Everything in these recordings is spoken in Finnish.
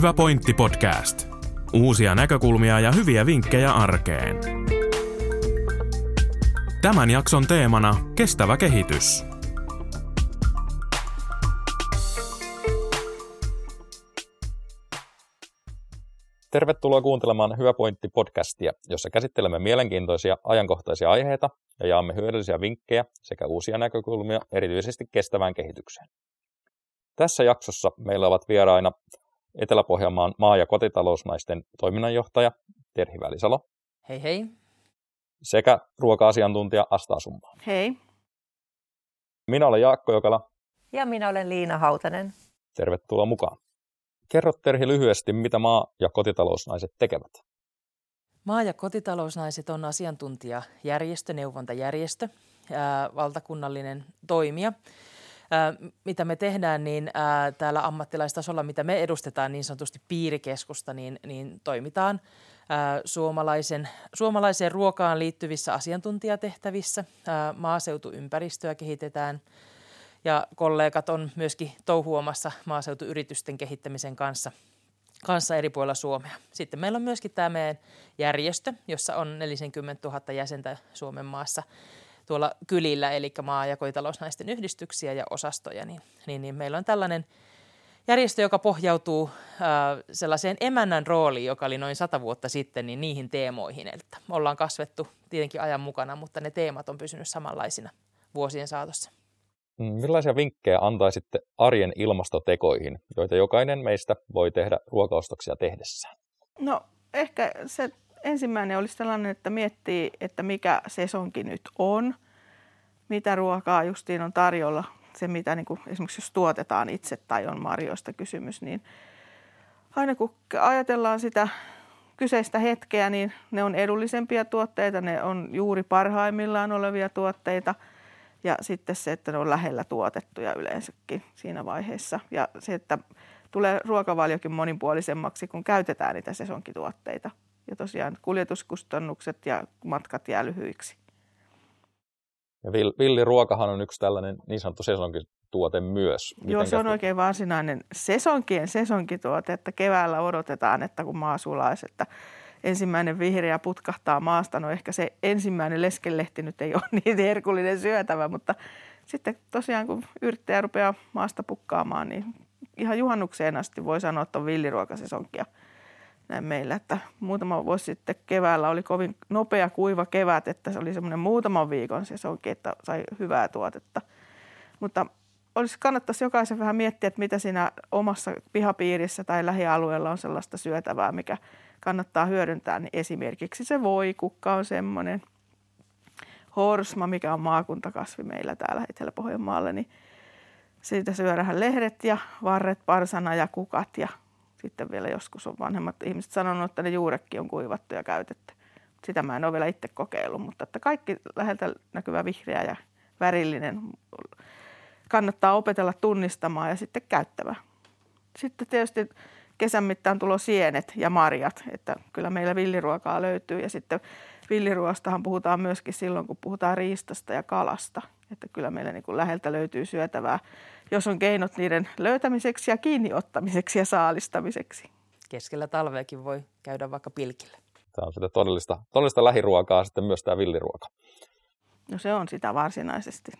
Hyvä Pointti Podcast. Uusia näkökulmia ja hyviä vinkkejä arkeen. Tämän jakson teemana kestävä kehitys. Tervetuloa kuuntelemaan Hyvä Pointti Podcastia, jossa käsittelemme mielenkiintoisia ajankohtaisia aiheita ja jaamme hyödyllisiä vinkkejä sekä uusia näkökulmia erityisesti kestävään kehitykseen. Tässä jaksossa meillä ovat vieraina Etelä-Pohjanmaan maa- ja kotitalousnaisten toiminnanjohtaja Terhi Välisalo. Hei hei. Sekä ruoka-asiantuntija Asta Asumaa. Hei. Minä olen Jaakko Jokala. Ja minä olen Liina Hautanen. Tervetuloa mukaan. Kerro Terhi lyhyesti, mitä maa- ja kotitalousnaiset tekevät. Maa- ja kotitalousnaiset on asiantuntijajärjestö, neuvontajärjestö, valtakunnallinen toimija. Mitä me tehdään, niin täällä ammattilaistasolla, mitä me edustetaan niin sanotusti piirikeskusta, niin toimitaan suomalaiseen ruokaan liittyvissä asiantuntijatehtävissä. Maaseutuympäristöä kehitetään ja kollegat on myöskin touhuomassa maaseutuyritysten kehittämisen kanssa eri puolilla Suomea. Sitten meillä on myöskin tämä meidän järjestö, jossa on 40 000 jäsentä Suomen maassa. Tuolla kylillä, eli maa- ja kotitalousnaisten yhdistyksiä ja osastoja, niin meillä on tällainen järjestö, joka pohjautuu sellaiseen emännän rooliin, joka oli noin 100 vuotta sitten, niin niihin teemoihin. Että ollaan kasvettu tietenkin ajan mukana, mutta ne teemat on pysynyt samanlaisina vuosien saatossa. Millaisia vinkkejä antaisitte arjen ilmastotekoihin, joita jokainen meistä voi tehdä ruokaostoksia tehdessään? No ehkä se... Ensimmäinen olisi sellainen, että miettii, että mikä sesonki nyt on, mitä ruokaa justiin on tarjolla, se mitä niin kuin esimerkiksi jos tuotetaan itse tai on marjoista kysymys, niin aina kun ajatellaan sitä kyseistä hetkeä, niin ne on edullisempia tuotteita, ne on juuri parhaimmillaan olevia tuotteita ja sitten se, että ne on lähellä tuotettuja yleensäkin siinä vaiheessa ja se, että tulee ruokavaliokin monipuolisemmaksi, kun käytetään niitä sesonkituotteita. Ja tosiaan kuljetuskustannukset ja matkat jää lyhyiksi. Ja villiruokahan on yksi tällainen niin sanottu sesonkituote myös. Miten joo, se on oikein varsinainen sesonkituote, että keväällä odotetaan, että kun maa sulaisi, että ensimmäinen vihreä putkahtaa maasta. No ehkä se ensimmäinen leskelehti nyt ei ole niin herkullinen syötävä, mutta sitten tosiaan kun yrttejä rupeaa maasta pukkaamaan, niin ihan juhannukseen asti voi sanoa, että on villiruokasesonkia. Näin meillä, että muutama vuosi sitten keväällä oli kovin nopea kuiva kevät, että se oli semmoinen muutaman viikon sesonki, että sai hyvää tuotetta. Mutta kannattaisi jokaisen vähän miettiä, että mitä siinä omassa pihapiirissä tai lähialueella on sellaista syötävää, mikä kannattaa hyödyntää. Niin esimerkiksi se voikukka on semmoinen, horsma, mikä on maakuntakasvi meillä täällä Etelä-Pohjanmaalla, niin siitä syödään lehdet ja varret, parsana ja kukat ja sitten vielä joskus on vanhemmat ihmiset sanonut, että ne juuretkin on kuivattu ja käytetty. Sitä mä en ole vielä itse kokeillut, mutta että kaikki läheltä näkyvä vihreä ja värillinen kannattaa opetella tunnistamaan ja sitten käyttämään. Sitten tietysti kesän mittaan tulo sienet ja marjat, että kyllä meillä villiruokaa löytyy. Ja sitten villiruoastahan puhutaan myöskin silloin, kun puhutaan riistasta ja kalasta, että kyllä meillä niin kuin läheltä löytyy syötävää, jos on keinot niiden löytämiseksi ja kiinniottamiseksi ja saalistamiseksi. Keskellä talveakin voi käydä vaikka pilkillä. Tämä on sitä todellista lähiruokaa sitten myös tämä villiruoka. No se on sitä varsinaisesti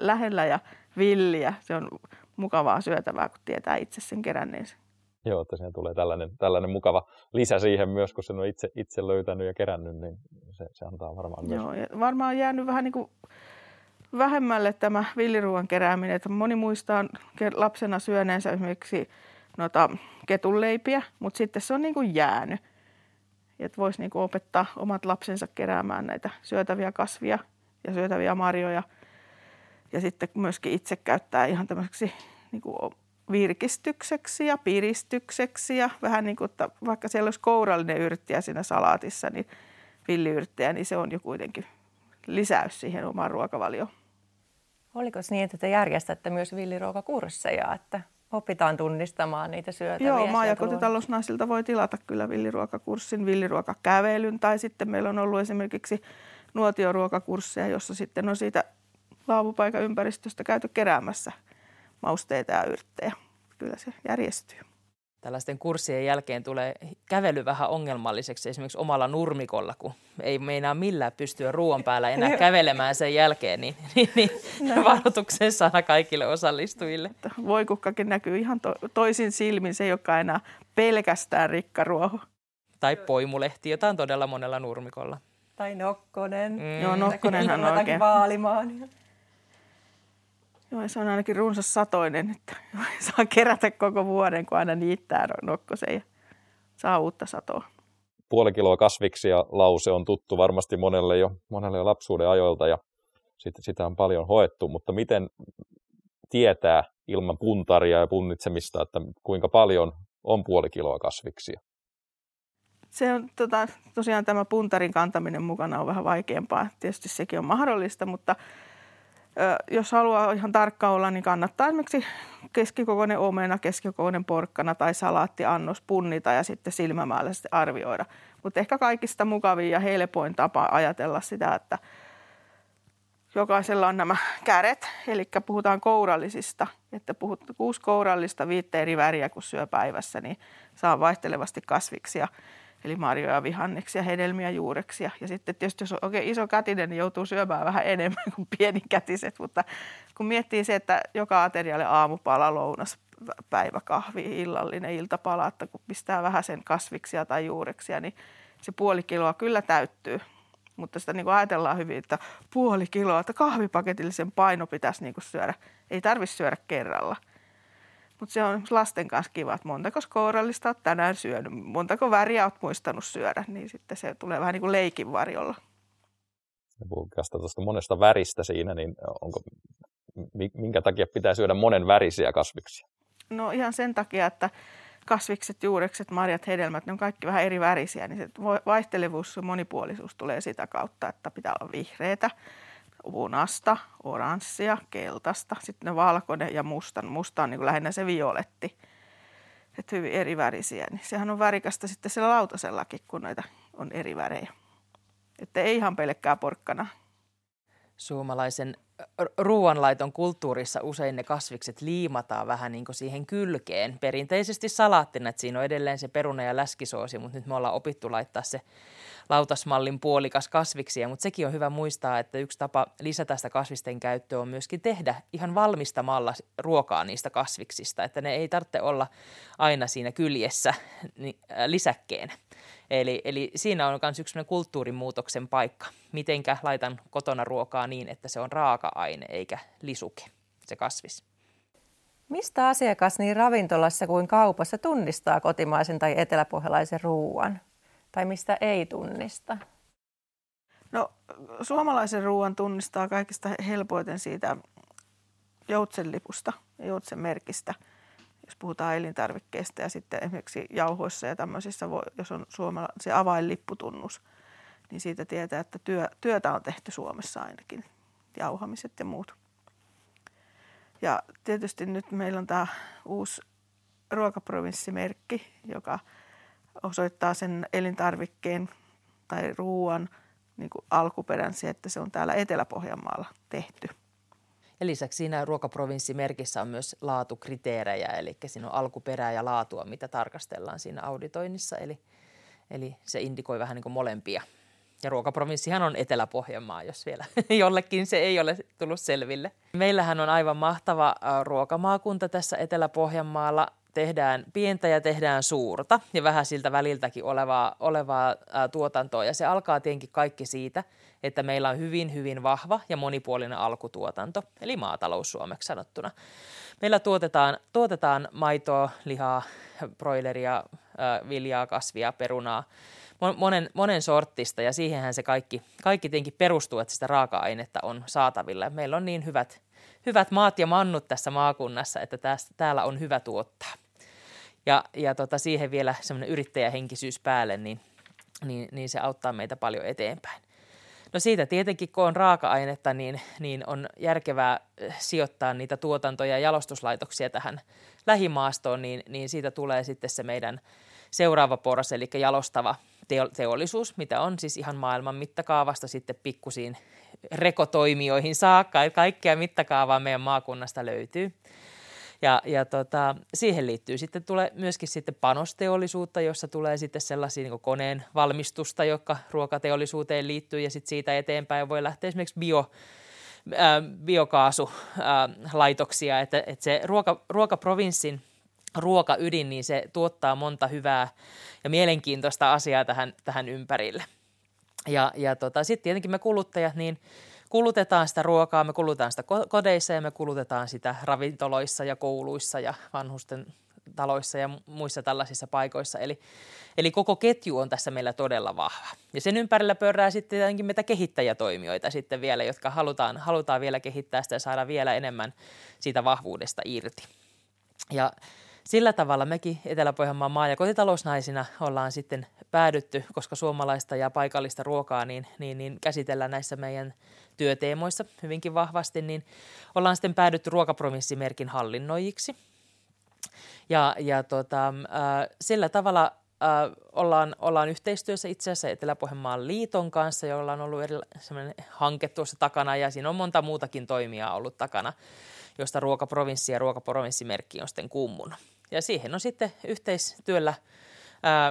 lähellä ja villiä. Se on mukavaa syötävää, kun tietää itse sen keränneensä. Joo, että siihen tulee tällainen mukava lisä siihen myös, kun sen on itse löytänyt ja kerännyt, niin se antaa varmaan myös. Joo, ja varmaan on jäänyt vähän niin kuin vähemmälle tämä villiruoan kerääminen. Että moni muistaa lapsena syöneensä esimerkiksi ketunleipiä, mutta sitten se on niin kuin jäänyt. Että voisi niin kuin opettaa omat lapsensa keräämään näitä syötäviä kasvia ja syötäviä marjoja. Ja sitten myöskin itse käyttää ihan tämmöiseksi niin kuin virkistykseksi ja piristykseksi. Ja vähän niin kuin, että vaikka siellä olisi kourallinen yrttiä siinä salaatissa, niin villiyrttejä, niin se on jo kuitenkin lisäys siihen omaan ruokavalioon. Oliko niin, että te järjestätte myös villiruokakursseja, että opitaan tunnistamaan niitä syötäviä? Joo, maa- ja kotitalousnaisilta voi tilata kyllä villiruokakurssin, villiruokakävelyn tai sitten meillä on ollut esimerkiksi nuotioruokakursseja, jossa sitten on siitä laavupaikan ympäristöstä käyty keräämässä mausteita ja yrttejä. Kyllä se järjestyy. tällaisten kurssien jälkeen tulee kävely vähän ongelmalliseksi esimerkiksi omalla nurmikolla, kun ei meinaa millään pystyä ruoan päällä enää kävelemään sen jälkeen, niin varoituksen sana kaikille osallistujille. Voikukkakin näkyy ihan toisin silmin, se ei olekaan enää pelkästään rikkaruoho. Tai poimulehti, jota on todella monella nurmikolla. Tai nokkonen. Joo, nokkonenhan on oikein. Vaalimaan. Joo, se on ainakin runsas satoinen, että saa kerätä koko vuoden, kun aina niittää nokkosen ja saa uutta satoa. Puoli kiloa kasviksia lause on tuttu varmasti monelle jo lapsuuden ajoilta ja sitä on paljon hoettu, mutta miten tietää ilman puntaria ja punnitsemista, että kuinka paljon on puoli kiloa kasviksia? Se on tosiaan tämä puntarin kantaminen mukana on vähän vaikeampaa. Tietysti sekin on mahdollista, mutta jos haluaa ihan tarkka olla, niin kannattaa esimerkiksi keskikokoinen omena, keskikokoinen porkkana tai salaattiannos punnita ja sitten silmämäällä sitten arvioida. Mutta ehkä kaikista mukavin ja helpoin tapa ajatella sitä, että jokaisella on nämä kädet, eli puhutaan kourallisista, että 6 kourallista 5 eri väriä kun syö päivässä, niin saa vaihtelevasti kasviksia. Eli marjoja, vihanneksia, hedelmiä, juureksia. Ja sitten tietysti jos on oikein iso kätinen, niin joutuu syömään vähän enemmän kuin pienikätiset. Mutta kun miettii se, että joka aterialle aamupala, lounas, päiväkahvi, illallinen, iltapala, että kun pistää vähän sen kasviksia tai juureksia, niin se puoli kiloa kyllä täyttyy. Mutta sitä niin kuin ajatellaan hyvin, että puoli kiloa, että kahvipaketillisen paino pitäisi niin kuin syödä. Ei tarvitse syödä kerralla. Mutta se on lasten kanssa kiva, että montako kourallista olet tänään syönyt, montako väriä olet muistanut syödä, niin sitten se tulee vähän niin kuin leikin varjolla. Puhutaan tuosta monesta väristä siinä, niin minkä takia pitää syödä monen värisiä kasviksia? No ihan sen takia, että kasvikset, juurekset, marjat, hedelmät, ne on kaikki vähän eri värisiä, niin se vaihtelevuus ja monipuolisuus tulee sitä kautta, että pitää olla vihreätä, punasta, oranssia, keltaista, sitten ne valkoinen ja mustan. Musta on niin kuin lähinnä se violetti, että hyvin eri värisiä. Niin sehän on värikasta sitten siellä lautasellakin, kun näitä on eri värejä. Että ei ihan pelkkää porkkana. Suomalaisen ruoanlaiton kulttuurissa usein ne kasvikset liimataan vähän niin kuin siihen kylkeen. Perinteisesti salaattina, että siinä on edelleen se peruna ja läskisoosi, mutta nyt me ollaan opittu laittaa se lautasmallin puolikas kasviksia. Mutta sekin on hyvä muistaa, että yksi tapa lisätä sitä kasvisten käyttöä on myöskin tehdä ihan valmistamalla ruokaa niistä kasviksista. Että ne ei tarvitse olla aina siinä kyljessä lisäkkeenä. Eli siinä on myös yksi kulttuurimuutoksen paikka. Mitenkä laitan kotona ruokaa niin, että se on raaka-aine eikä lisuke, se kasvis. Mistä asiakas niin ravintolassa kuin kaupassa tunnistaa kotimaisen tai eteläpohjalaisen ruoan? Tai mistä ei tunnista? No suomalaisen ruoan tunnistaa kaikista helpoiten siitä joutsenlipusta ja joutsenmerkistä. Jos puhutaan elintarvikkeista ja sitten esimerkiksi jauhoissa ja tämmöisissä, jos on se avainlipputunnus, niin siitä tietää, että työtä on tehty Suomessa ainakin, jauhamiset ja muut. Ja tietysti nyt meillä on tämä uusi ruokaprovinssimerkki, joka osoittaa sen elintarvikkeen tai ruoan niin kuin alkuperän se, että se on täällä Etelä-Pohjanmaalla tehty. Ja lisäksi siinä ruokaprovinssimerkissä on myös laatukriteerejä, eli siinä on alkuperää ja laatua, mitä tarkastellaan siinä auditoinnissa. Eli se indikoi vähän niin kuin molempia. Ja ruokaprovinssihan on Etelä-Pohjanmaa, jos vielä jollekin se ei ole tullut selville. Meillähän on aivan mahtava ruokamaakunta tässä Etelä-Pohjanmaalla. Tehdään pientä ja tehdään suurta ja vähän siltä väliltäkin olevaa tuotantoa. Ja se alkaa tietenkin kaikki siitä, että meillä on hyvin, hyvin vahva ja monipuolinen alkutuotanto, eli maatalous suomeksi sanottuna. Meillä tuotetaan maitoa, lihaa, broileria, viljaa, kasvia, perunaa, monen sortista. Ja siihenhän se kaikki tietenkin perustuu, että sitä raaka-ainetta on saatavilla. Meillä on niin hyvät maat ja mannut tässä maakunnassa, että täällä on hyvä tuottaa. Ja siihen vielä semmoinen yrittäjähenkisyys päälle, niin se auttaa meitä paljon eteenpäin. No siitä tietenkin, kun on raaka-ainetta, niin on järkevää sijoittaa niitä tuotantoja ja jalostuslaitoksia tähän lähimaastoon, niin siitä tulee sitten se meidän seuraava porras, eli jalostava teollisuus, mitä on siis ihan maailman mittakaavasta sitten pikkusiin rekotoimijoihin saakka, kaikkea mittakaavaa meidän maakunnasta löytyy. Ja siihen liittyy sitten tulee myöskin sitten panosteollisuutta, jossa tulee sitten sellaisia niin koneen valmistusta, joka ruokateollisuuteen liittyy, ja sitten siitä eteenpäin voi lähteä esimerkiksi biokaasulaitoksia, että se ruokaprovinssin ruokaydin, niin se tuottaa monta hyvää ja mielenkiintoista asiaa tähän ympärille. Ja sitten tietenkin me kuluttajat, niin kulutetaan sitä ruokaa, me kulutetaan sitä kodeissa ja me kulutetaan sitä ravintoloissa ja kouluissa ja vanhusten taloissa ja muissa tällaisissa paikoissa. Eli koko ketju on tässä meillä todella vahva. Ja sen ympärillä pöyrää sitten jotenkin meitä kehittäjätoimijoita sitten vielä, jotka halutaan vielä kehittää sitä ja saada vielä enemmän siitä vahvuudesta irti. Ja sillä tavalla mekin Etelä-Pohjanmaan maa- ja kotitalousnaisina ollaan sitten päädytty, koska suomalaista ja paikallista ruokaa niin käsitellään näissä meidän työteemoissa hyvinkin vahvasti, niin ollaan sitten päädytty ruokaprovinssimerkin hallinnoijiksi. Sillä tavalla ollaan yhteistyössä itse asiassa Etelä-Pohjanmaan liiton kanssa, jolla on ollut sellainen hanke tuossa takana, ja siinä on monta muutakin toimijaa ollut takana, josta ruokaprovinssi ja ruokaprovinssimerkki on sitten kummunut. Ja siihen on sitten yhteistyöllä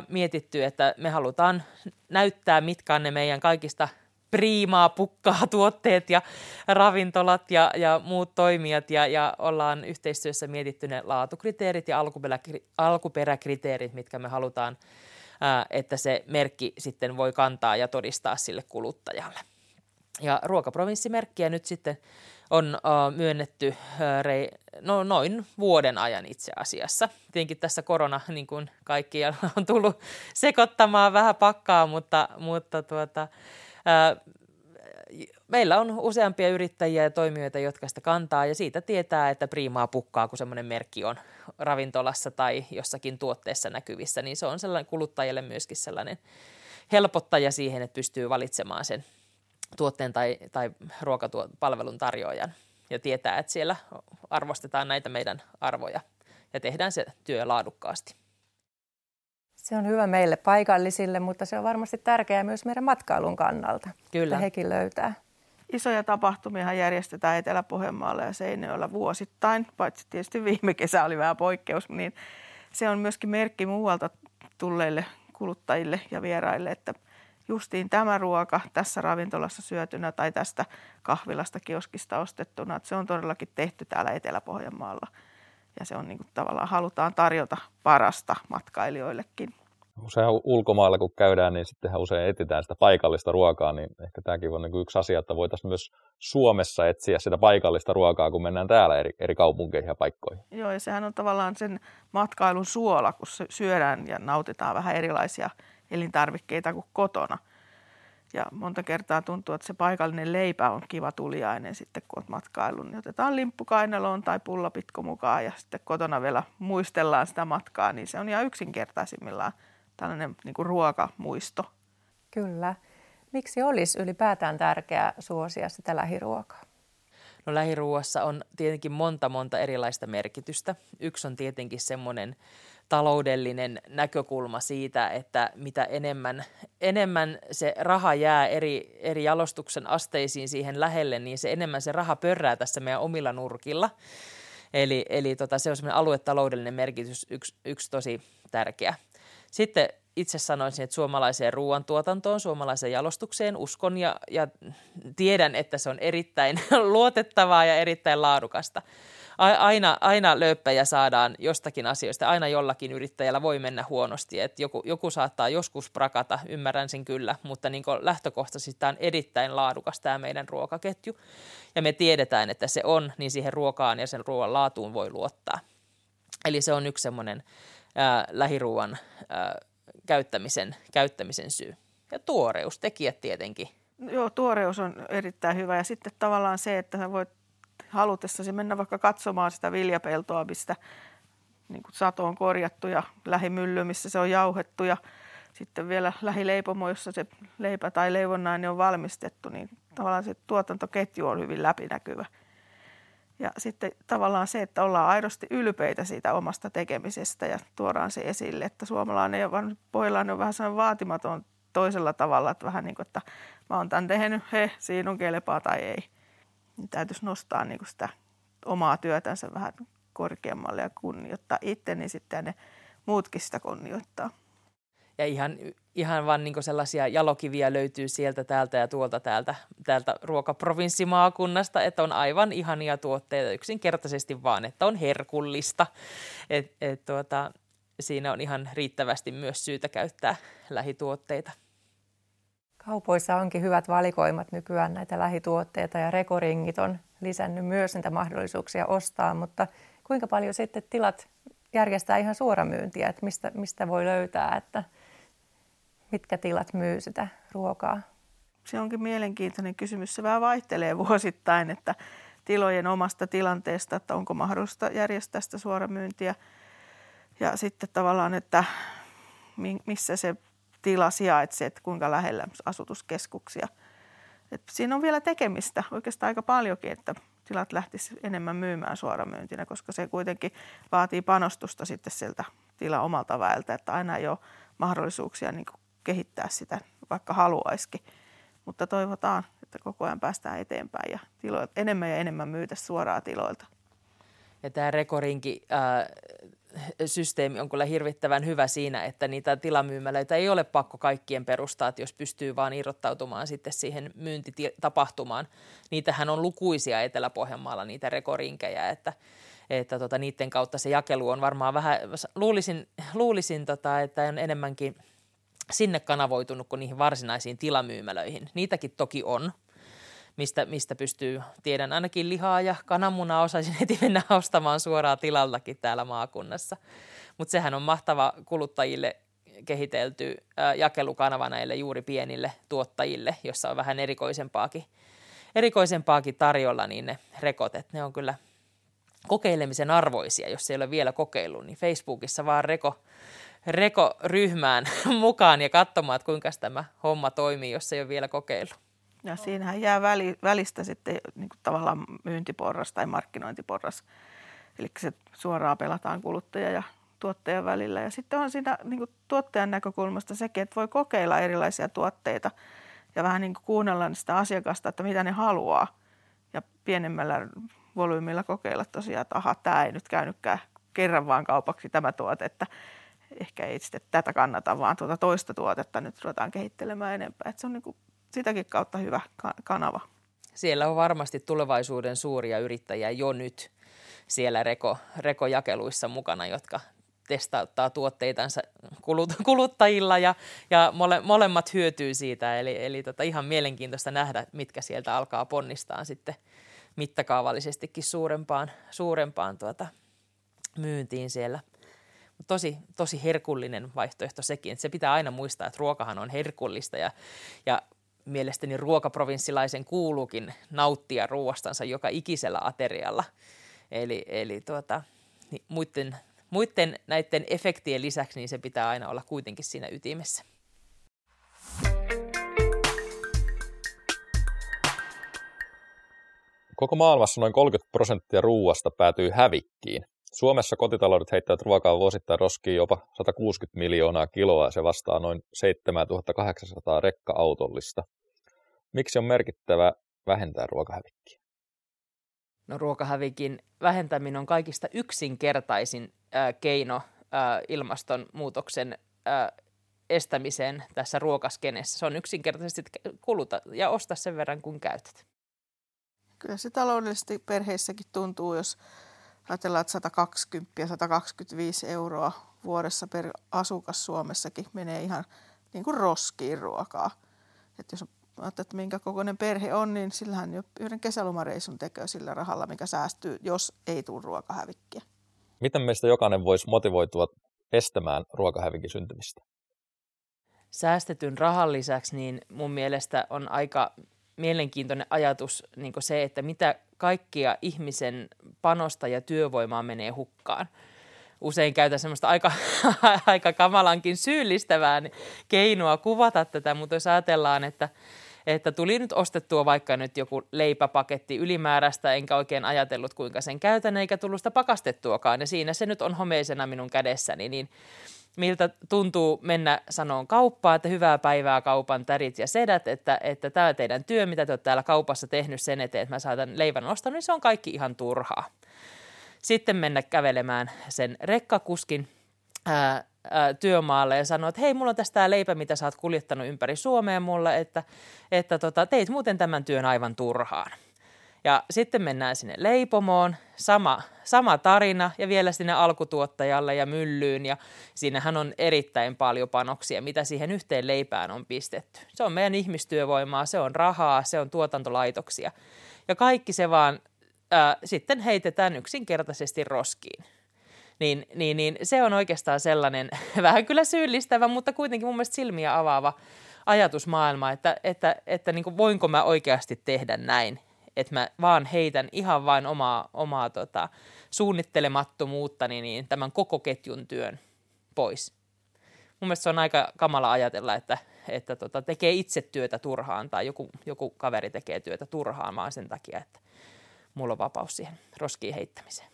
mietitty, että me halutaan näyttää, mitkä on ne meidän kaikista priimaa pukkaa tuotteet ja ravintolat ja muut toimijat, ja ollaan yhteistyössä mietitty ne laatukriteerit ja alkuperäkriteerit, mitkä me halutaan, että se merkki sitten voi kantaa ja todistaa sille kuluttajalle. Ja ruokaprovinssimerkkiä nyt sitten on myönnetty noin vuoden ajan itse asiassa. Tietenkin tässä korona, niin kuin kaikki, on tullut sekoittamaan vähän pakkaa, mutta meillä on useampia yrittäjiä ja toimijoita, jotka sitä kantaa, ja siitä tietää, että priimaa pukkaa, kun semmoinen merkki on ravintolassa tai jossakin tuotteessa näkyvissä, niin se on sellainen kuluttajalle myöskin sellainen helpottaja siihen, että pystyy valitsemaan sen tuotteen tai ruokapalvelun tarjoajan, ja tietää, että siellä arvostetaan näitä meidän arvoja ja tehdään se työ laadukkaasti. Se on hyvä meille paikallisille, mutta se on varmasti tärkeää myös meidän matkailun kannalta, Kyllä. Että hekin löytää. Isoja tapahtumia järjestetään Etelä-Pohjanmaalla ja Seinäjoella vuosittain, paitsi tietysti viime kesä oli vähän poikkeus, niin se on myöskin merkki muualta tulleille kuluttajille ja vieraille, että justiin tämä ruoka tässä ravintolassa syötynä tai tästä kahvilasta kioskista ostettuna, että se on todellakin tehty täällä Etelä-Pohjanmaalla. Ja se on niin kuin tavallaan halutaan tarjota parasta matkailijoillekin. Usein ulkomailla kun käydään, niin sittenhän usein etsitään sitä paikallista ruokaa, niin ehkä tämäkin on niin kuin yksi asia, että voitaisiin myös Suomessa etsiä sitä paikallista ruokaa, kun mennään täällä eri kaupunkeihin ja paikkoihin. Joo, ja sehän on tavallaan sen matkailun suola, kun syödään ja nautitaan vähän erilaisia elintarvikkeita kuin kotona. Ja monta kertaa tuntuu, että se paikallinen leipä on kiva tuliainen sitten, kun olet matkaillut. Niin otetaan limppu kainaloon tai pullapitko mukaan ja sitten kotona vielä muistellaan sitä matkaa. Niin se on ihan yksinkertaisimmillaan tällainen niin kuin ruokamuisto. Kyllä. Miksi olisi ylipäätään tärkeää suosia sitä lähiruokaa? No, lähiruoassa on tietenkin monta erilaista merkitystä. Yksi on tietenkin semmoinen taloudellinen näkökulma siitä, että mitä enemmän se raha jää eri jalostuksen asteisiin siihen lähelle, niin se enemmän se raha pörrää tässä meidän omilla nurkilla. Eli se on semmoinen aluetaloudellinen merkitys, yksi tosi tärkeä. Sitten itse sanoisin, että suomalaiseen ruoantuotantoon, suomalaiseen jalostukseen uskon ja tiedän, että se on erittäin luotettavaa ja erittäin laadukasta. Aina lööppejä saadaan jostakin asioista, aina jollakin yrittäjällä voi mennä huonosti, että joku saattaa joskus prakata, ymmärrän sen kyllä, mutta niin kuin lähtökohtaisesti tämä on erittäin laadukas tämä meidän ruokaketju, ja me tiedetään, että se on, niin siihen ruokaan ja sen ruoan laatuun voi luottaa. Eli se on yksi semmoinen lähiruoan käyttämisen syy. Ja tuoreustekijät tietenkin. Joo, tuoreus on erittäin hyvä, ja sitten tavallaan se, että sä voit halutessasi mennä vaikka katsomaan sitä viljapeltoa, mistä niin kuin sato on korjattu, ja lähimylly, missä se on jauhettu, ja sitten vielä lähileipomo, jossa se leipä tai leivonnainen on valmistettu, niin tavallaan se tuotantoketju on hyvin läpinäkyvä. Ja sitten tavallaan se, että ollaan aidosti ylpeitä siitä omasta tekemisestä ja tuodaan se esille, että suomalainen ja pohjalainen on vähän sellainen vaatimaton toisella tavalla, että vähän niin kuin, että mä oon tämän tehnyt, siinä on kelepaa tai ei. Niin täytyisi nostaa niin kuin sitä omaa työtänsä vähän korkeammalle ja kunnioittaa itteni sitten ne muutkin sitä kunnioittaa. Ja ihan vaan niin sellaisia jalokiviä löytyy sieltä täältä ja tuolta täältä ruokaprovinssimaakunnasta, että on aivan ihania tuotteita yksinkertaisesti vaan, että on herkullista. Siinä on ihan riittävästi myös syytä käyttää lähituotteita. Kaupoissa onkin hyvät valikoimat nykyään näitä lähituotteita ja rekoringit on lisännyt myös niitä mahdollisuuksia ostaa, mutta kuinka paljon sitten tilat järjestää ihan suoramyyntiä, että mistä voi löytää, että mitkä tilat myy sitä ruokaa? Se onkin mielenkiintoinen kysymys. Se vähän vaihtelee vuosittain, että tilojen omasta tilanteesta, että onko mahdollista järjestää sitä suoramyyntiä ja sitten tavallaan, että missä se tila sijaitsee, että kuinka lähellä asutuskeskuksia. Että siinä on vielä tekemistä oikeastaan aika paljonkin, että tilat lähtisivät enemmän myymään suoramyyntinä, koska se kuitenkin vaatii panostusta sitten sieltä tilan omalta väeltä, että aina ei ole mahdollisuuksia niin kuin kehittää sitä, vaikka haluaisikin. Mutta toivotaan, että koko ajan päästään eteenpäin ja tiloilta, enemmän ja enemmän myytäisiin suoraan tiloilta. Ja tämä rekorinki systeemi on kyllä hirvittävän hyvä siinä, että niitä tilamyymälöitä ei ole pakko kaikkien perustaa, että jos pystyy vaan irrottautumaan sitten siihen myyntitapahtumaan. Niitähän on lukuisia Etelä-Pohjanmaalla niitä rekorinkejä, että niiden kautta se jakelu on varmaan vähän, luulisin, että on enemmänkin sinne kanavoitunut kuin niihin varsinaisiin tilamyymälöihin. Niitäkin toki on. Mistä pystyy, tiedän ainakin lihaa ja kananmunaa osaisin heti mennä ostamaan suoraan tilaltakin täällä maakunnassa. Mutta sehän on mahtava kuluttajille kehitelty jakelukanava näille juuri pienille tuottajille, jossa on vähän erikoisempaakin tarjolla, niin ne rekot, että ne on kyllä kokeilemisen arvoisia, jos ei ole vielä kokeillut, niin Facebookissa vaan rekoryhmään mukaan ja katsomaan, että kuinka tämä homma toimii, jos ei ole vielä kokeillut. Ja siinähän jää välistä sitten niin kuin tavallaan myyntiporras tai markkinointiporras. Eli se suoraan pelataan kuluttaja ja tuottajan välillä. Ja sitten on siinä niin kuin tuottajan näkökulmasta sekin, että voi kokeilla erilaisia tuotteita ja vähän niin kuin kuunnella sitä asiakasta, että mitä ne haluaa. Ja pienemmällä volyymilla kokeilla tosiaan, että aha, tämä ei nyt käynytkään kerran vaan kaupaksi tämä tuote, että ehkä ei sitten tätä kannata, vaan tuota toista tuotetta nyt ruvetaan kehittelemään enempää. Että se on niin kuin sitäkin kautta hyvä kanava. Siellä on varmasti tulevaisuuden suuria yrittäjiä jo nyt siellä rekojakeluissa mukana, jotka testauttaa tuotteitansa kuluttajilla ja molemmat hyötyy siitä. Eli ihan mielenkiintoista nähdä, mitkä sieltä alkaa ponnistaa sitten mittakaavallisestikin suurempaan myyntiin siellä. Tosi herkullinen vaihtoehto sekin. Se pitää aina muistaa, että ruokahan on herkullista ja mielestäni ruokaprovinssilaisen kuuluukin nauttia ruoastansa joka ikisellä aterialla. Eli muiden näiden efektien lisäksi niin se pitää aina olla kuitenkin siinä ytimessä. Koko maailmassa noin 30% ruoasta päätyy hävikkiin. Suomessa kotitaloudet heittävät ruokaa vuosittain roskiin jopa 160 miljoonaa kiloa ja se vastaa noin 7800 rekka-autollista. Miksi on merkittävää vähentää ruokahävikkiä? No, ruokahävikin vähentäminen on kaikista yksinkertaisin keino ilmastonmuutoksen estämiseen tässä ruokaskenessä. Se on yksinkertaisesti kuluta ja osta sen verran kuin käytät. Kyllä se taloudellisesti perheissäkin tuntuu, jos ajatellaan, että 120 ja 125 euroa vuodessa per asukas Suomessakin menee ihan niin kuin roskiin ruokaa. Että jos ajattelet, että minkä kokoinen perhe on, niin sillähän jo yhden kesälomareisun tekee sillä rahalla, mikä säästyy, jos ei tule ruokahävikkiä. Miten meistä jokainen voisi motivoitua estämään ruokahävikin syntymistä? Säästetyn rahan lisäksi niin mun mielestä on aika mielenkiintoinen ajatus niin kuin se, että mitä kaikkia ihmisen panosta ja työvoimaa menee hukkaan. Usein käytän semmoista aika kamalankin syyllistävää keinoa kuvata tätä, mutta jos ajatellaan, että tuli nyt ostettua vaikka nyt joku leipäpaketti ylimääräistä, enkä oikein ajatellut kuinka sen käytän, eikä tullut sitä pakastettuakaan, ja siinä se nyt on homeisena minun kädessäni, niin miltä tuntuu mennä sanoon kauppaan, että hyvää päivää kaupan tärit ja sedät, että tämä teidän työ, mitä te olette täällä kaupassa tehnyt sen eteen, että mä saan tämän leivän ostanut, niin se on kaikki ihan turhaa. sitten mennä kävelemään sen rekkakuskin työmaalle ja sanoa, että hei, mulla on tästä leipä, mitä sä oot kuljettanut ympäri Suomea mulle, että teit muuten tämän työn aivan turhaan. Ja sitten mennään sinne leipomoon, sama tarina ja vielä sinne alkutuottajalle ja myllyyn ja siinähän on erittäin paljon panoksia, mitä siihen yhteen leipään on pistetty. Se on meidän ihmistyövoimaa, se on rahaa, se on tuotantolaitoksia ja kaikki se vaan sitten heitetään yksinkertaisesti roskiin. Niin se on oikeastaan sellainen vähän kyllä syyllistävä, mutta kuitenkin mun mielestä silmiä avaava ajatusmaailma, että niin kuin voinko mä oikeasti tehdä näin. Että mä vaan heitän ihan vain omaa suunnittelemattomuuttani niin tämän koko ketjun työn pois. Mun mielestä se on aika kamala ajatella, että tekee itse työtä turhaan tai joku kaveri tekee työtä turhaan vaan sen takia, että mulla on vapaus siihen roskiin heittämiseen.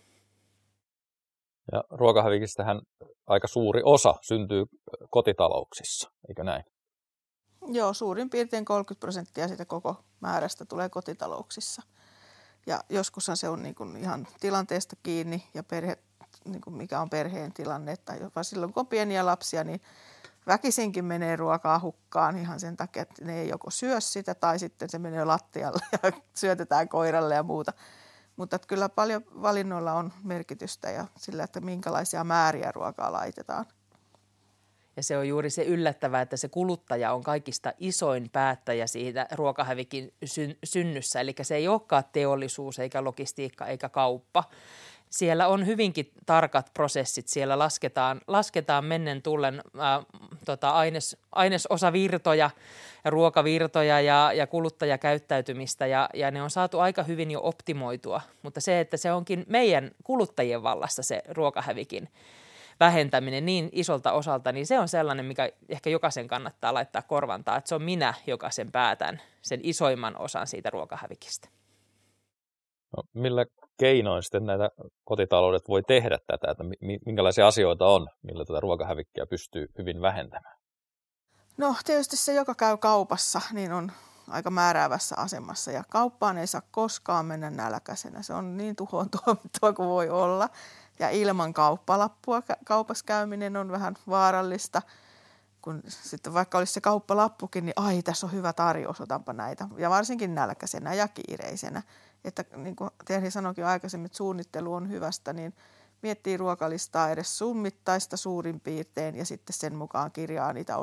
Ja ruokahävikistähän aika suuri osa syntyy kotitalouksissa, eikö näin? Joo, suurin piirtein 30% siitä koko määrästä tulee kotitalouksissa. Ja joskushan se on niin kuin ihan tilanteesta kiinni ja niin kuin mikä on perheen tilanne. Tai jopa silloin, kun on pieniä lapsia, niin väkisinkin menee ruokaa hukkaan ihan sen takia, että ne ei joko syö sitä tai sitten se menee lattialle ja syötetään koiralle ja muuta. Mutta kyllä paljon valinnoilla on merkitystä ja sillä, että minkälaisia määriä ruokaa laitetaan. Ja se on juuri se yllättävää, että se kuluttaja on kaikista isoin päättäjä siitä ruokahävikin synnyssä. Eli se ei olekaan teollisuus eikä logistiikka eikä kauppa. Siellä on hyvinkin tarkat prosessit. Siellä lasketaan mennen tullen ainesosavirtoja ja ruokavirtoja ja kuluttajakäyttäytymistä ja ne on saatu aika hyvin jo optimoitua. Mutta se, että se onkin meidän kuluttajien vallassa se ruokahävikin vähentäminen niin isolta osalta, niin se on sellainen, mikä ehkä jokaisen kannattaa laittaa korvantaa, että se on minä, joka sen päätän, sen isoimman osan siitä ruokahävikistä. No, millä keinoin sitten näitä kotitaloudet voi tehdä tätä, että minkälaisia asioita on, millä tätä ruokahävikkiä pystyy hyvin vähentämään? No tietysti se, joka käy kaupassa, niin on aika määräävässä asemassa ja kauppaan ei saa koskaan mennä nälkäisenä. Se on niin tuhoon tuomittua kuin voi olla. Ja ilman kauppalappua kaupassa käyminen on vähän vaarallista, kun sitten vaikka olisi se kauppalappukin, niin ai tässä on hyvä tarjous, otanpa näitä. Ja varsinkin nälkäisenä ja kiireisenä. Että niin kuin Terhi sanoikin aikaisemmin, että suunnittelu on hyvästä, niin miettii ruokalistaa edes summittaista suurin piirtein ja sitten sen mukaan kirjaa niitä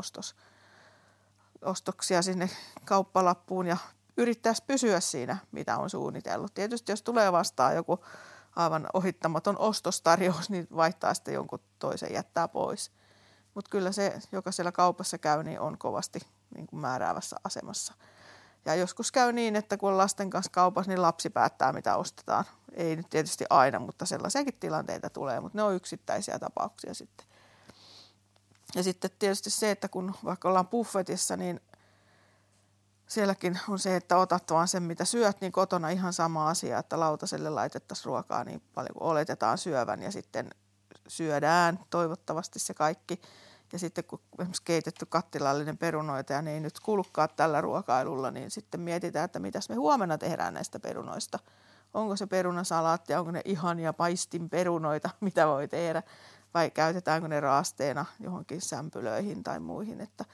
ostoksia sinne kauppalappuun ja yrittäisi pysyä siinä, mitä on suunnitellut. Tietysti jos tulee vastaan joku aivan ohittamaton ostostarjous, niin vaihtaa sitten jonkun toisen, jättää pois. Mutta kyllä se, joka siellä kaupassa käy, niin on kovasti niin kuin määräävässä asemassa. Ja joskus käy niin, että kun on lasten kanssa kaupassa, niin lapsi päättää, mitä ostetaan. Ei nyt tietysti aina, mutta sellaisiakin tilanteita tulee, mutta ne on yksittäisiä tapauksia sitten. Ja sitten tietysti se, että kun vaikka ollaan buffetissa, niin sielläkin on se, että otat vaan sen, mitä syöt, niin kotona ihan sama asia, että lautaselle laitettaisiin ruokaa niin paljon kuin oletetaan syövän ja sitten syödään toivottavasti se kaikki. Ja sitten kun esimerkiksi keitetty kattilallinen perunoita ja ne ei nyt kulukaan tällä ruokailulla, niin sitten mietitään, että mitäs me huomenna tehdään näistä perunoista. Onko se perunasalaatti ja onko ne ihania paistinperunoita, mitä voi tehdä vai käytetäänkö ne raasteena johonkin sämpylöihin tai muihin, että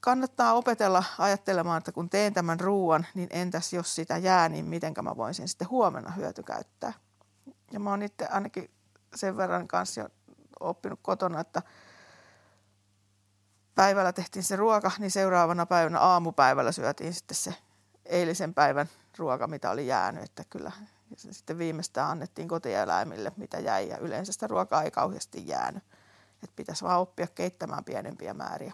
kannattaa opetella ajattelemaan, että kun teen tämän ruuan, niin entäs jos sitä jää, niin mitenkä mä voin sen sitten huomenna hyötykäyttää. Ja mä oon itse ainakin sen verran kanssa jo oppinut kotona, että päivällä tehtiin se ruoka, niin seuraavana päivänä aamupäivällä syötiin sitten se eilisen päivän ruoka, mitä oli jäänyt. Että kyllä ja sitten viimeistään annettiin kotieläimille, mitä jäi ja yleensä sitä ruokaa ei kauheasti jäänyt. Että pitäisi vaan oppia keittämään pienempiä määriä.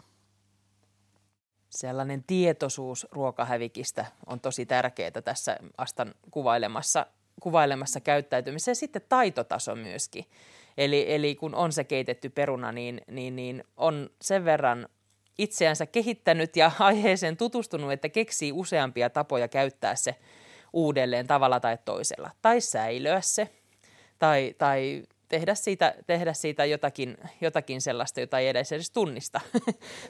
Sellainen tietoisuus ruokahävikistä on tosi tärkeää tässä Astan kuvailemassa käyttäytymisessä ja sitten taitotaso myöskin. Eli kun on se keitetty peruna, niin on sen verran itseänsä kehittänyt ja aiheeseen tutustunut, että keksii useampia tapoja käyttää se uudelleen tavalla tai toisella. Tai säilöä se tai tehdä siitä jotakin sellaista, jota ei edes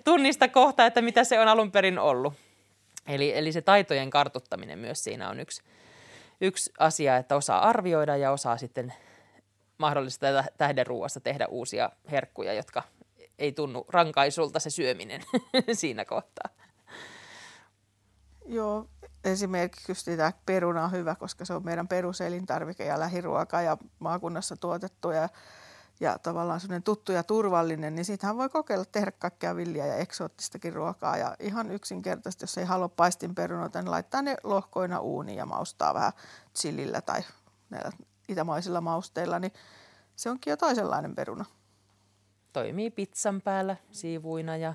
tunnista kohtaa, että mitä se on alun perin ollut. Eli se taitojen kartuttaminen myös siinä on yksi, yksi asia, että osaa arvioida ja osaa sitten mahdollisesti tähdenruuasta tehdä uusia herkkuja, jotka ei tunnu rankaisulta se syöminen siinä kohtaa. Joo, esimerkiksi tämä peruna on hyvä, koska se on meidän peruselintarvike ja lähiruoka ja maakunnassa tuotettu ja tavallaan semmoinen tuttu ja turvallinen, niin siitähän voi kokeilla tehdä kaikkea villiä ja eksoottistakin ruokaa. Ja ihan yksinkertaisesti, jos ei halua paistinperunoita, niin laittaa ne lohkoina uuniin ja maustaa vähän chilillä tai näillä itämaisilla mausteilla, niin se onkin jo toisenlainen peruna. Toimii pizzan päällä siivuina ja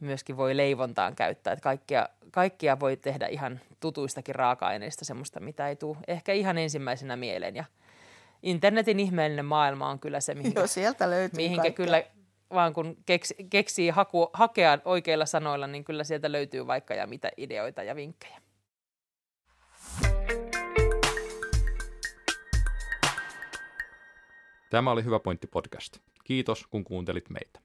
myöskin voi leivontaan käyttää. Että kaikkia voi tehdä ihan tutuistakin raaka-aineista, semmoista, mitä ei tule ehkä ihan ensimmäisenä mieleen. Ja internetin ihmeellinen maailma on kyllä se, mihinkä, joo, sieltä löytyy mihinkä kyllä vaan kun keksii hakea oikeilla sanoilla, niin kyllä sieltä löytyy vaikka ja mitä ideoita ja vinkkejä. Tämä oli Hyvä Pointti Podcast. Kiitos, kun kuuntelit meitä.